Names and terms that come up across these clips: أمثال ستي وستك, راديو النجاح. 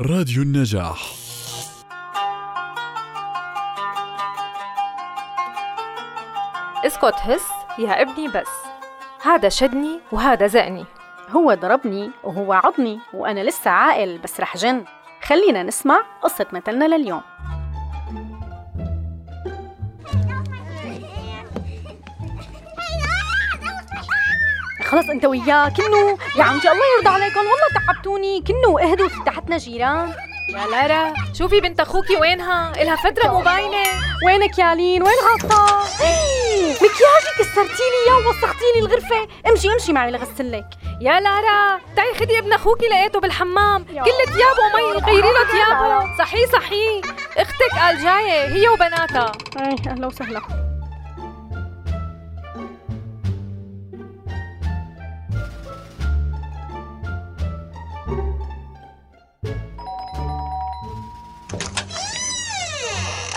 راديو النجاح. اسكت هس يا ابني، بس هذا شدني وهذا زقني، هو ضربني وهو عضني وأنا لسه عاقل بس رح جن. خلينا نسمع قصة مثلنا لليوم. خلص انت وياه كنو يا عمتي، الله يرضى عليكم والله تعبتوني، كنو اهدوا تحتنا جيران. يا لارا شوفي بنت اخوكي وينها، الها فترة مو باينة. وينك يا لين، وين غلطة؟ مكياجك كسرتيلي يا وسختيلي الغرفة، امشي معي لغسلك. يا لارا تعي خدي ابن اخوكي، لقيته بالحمام كل ثيابه ومي، غيري له ثيابه. صحي اختك قال جاية هي وبناتها. اهلا وسهلا.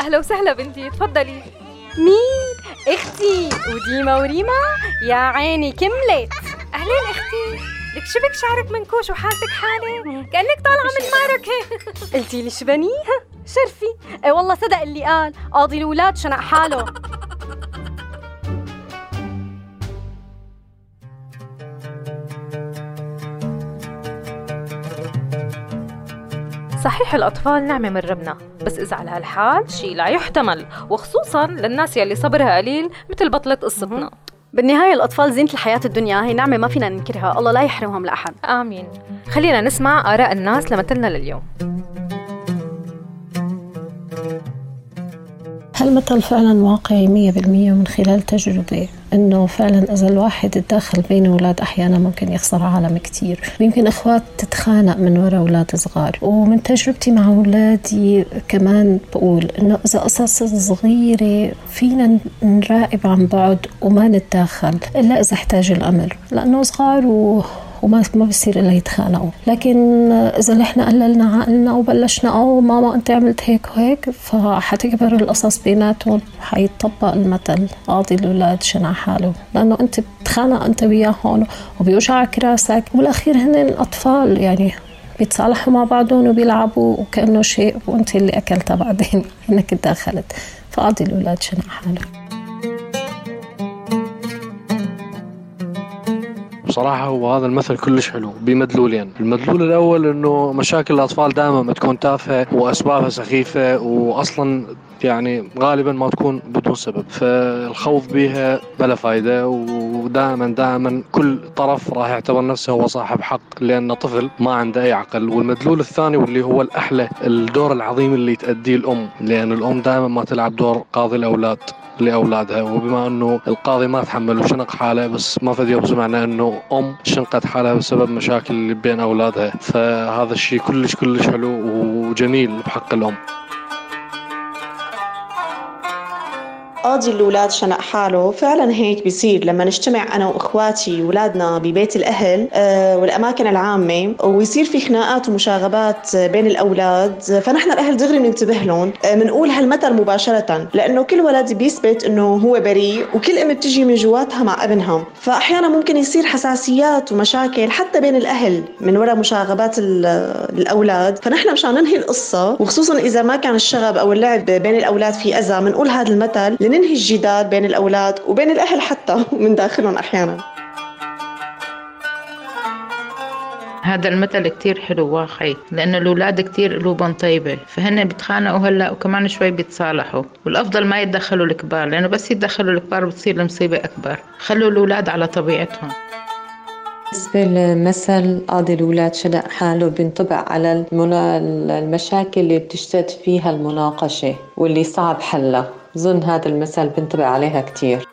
أهلا وسهلا بنتي، تفضلي. مين؟ اختي وديما وريما، يا عيني كملت. أهلين اختي، لك شبك شعرك منكوش وحالتك حالة كأنك طالعة من المعركة. قلتي لي شبني؟ شرفي. اي والله صدق اللي قال، قاضي الولاد شنق حاله. صحيح الأطفال نعمة من ربنا، بس إذا على هالحال شي لا يحتمل، وخصوصاً للناس يلي صبرها قليل مثل بطلة قصتنا. بالنهاية الأطفال زينة الحياة الدنيا، هي نعمة ما فينا ننكرها، الله لا يحرمهم لأحد. آمين. خلينا نسمع آراء الناس لمثلنا لليوم. هالمثل فعلاً واقعي 100% من خلال تجربة، إنه فعلاً إذا الواحد الداخل بين أولاد أحياناً ممكن يخسر عالم كتير، ممكن أخوات تتخانق من وراء أولاد صغار. ومن تجربتي مع أولادي كمان بقول إنه إذا قصص صغيرة فينا نراقب عن بعد وما نتداخل إلا إذا احتاج الأمر، لأنه صغار وما بصير إلا يتخانقوا. لكن إذا نحن قللنا عقلنا وبلشنا ماما أنت عملت هيك وهيك، فحتكبر القصص بيناتهم، حيطبق المثل قاضي الأولاد شنع حاله، لأنه أنت بتخانق أنت وياهم وبيوجعك راسك، والأخير هن الأطفال يعني بيتصالحوا مع بعضهم وبيلعبوا وكأنه شيء، وأنت اللي أكلتها بعدين إنك تدخلت، فقاضي الأولاد شنع حاله. صراحة هو هذا المثل كلش حلو بمدلولين. المدلول الأول إنه مشاكل الأطفال دائما ما تكون تافهة وأسبابها سخيفة، وأصلا يعني غالبا ما تكون بدون سبب، فالخوض بها بلا فايدة، ودائما كل طرف راح يعتبر نفسه هو صاحب حق لأنه طفل ما عنده أي عقل. والمدلول الثاني واللي هو الأحلى، الدور العظيم اللي تأديه الأم، لأن الأم دائما ما تلعب دور قاضي الأولاد لأولادها، وبما أنه القاضي ما تحمل وشنق حاله، بس ما فد يوم سمعنا أنه أم شنقت حالها بسبب مشاكل اللي بين أولادها، فهذا الشيء كلش حلو وجميل بحق الأم. قاضي الأولاد شنق حاله فعلا هيك بيصير لما نجتمع أنا وإخواتي ولادنا ببيت الأهل والأماكن العامة، ويصير في خناقات ومشاغبات بين الأولاد، فنحن الأهل دغري بننتبه لهم، بنقول هالمثل مباشرة، لأنه كل ولد بيثبت أنه هو بريء، وكل أم بتجي من جواتها مع ابنها، فأحيانا ممكن يصير حساسيات ومشاكل حتى بين الأهل من وراء مشاغبات الأولاد. فنحن مشان ننهي القصة، وخصوصا إذا ما كان الشغب أو اللعب بين الأولاد في أذى، بنقول هذا المثل ننهي الجدال بين الأولاد وبين الأهل حتى ومن داخلهم أحياناً. هذا المثل كتير حلو واقعي، لأنه الأولاد كتير قلوبهم طيبة، فهن بتخانقوا هلأ وكمان شوي بيتصالحوا، والأفضل ما يتدخلوا الكبار، لأنه بس يتدخلوا الكبار بتصير المصيبة أكبر. خلوا الأولاد على طبيعتهم. بالنسبة للمثل قاضي الأولاد شنق حاله بينطبق على المشاكل اللي بتشتد فيها المناقشة واللي صعب حلها، ظن هذا المثل بينطبق عليها كتير.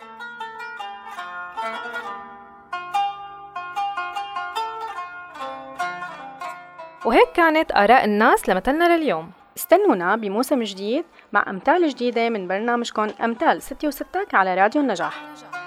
وهيك كانت آراء الناس لمثلنا لليوم. استنونا بموسم جديد مع أمثال جديدة من برنامجكم أمثال ستي وستك على راديو النجاح.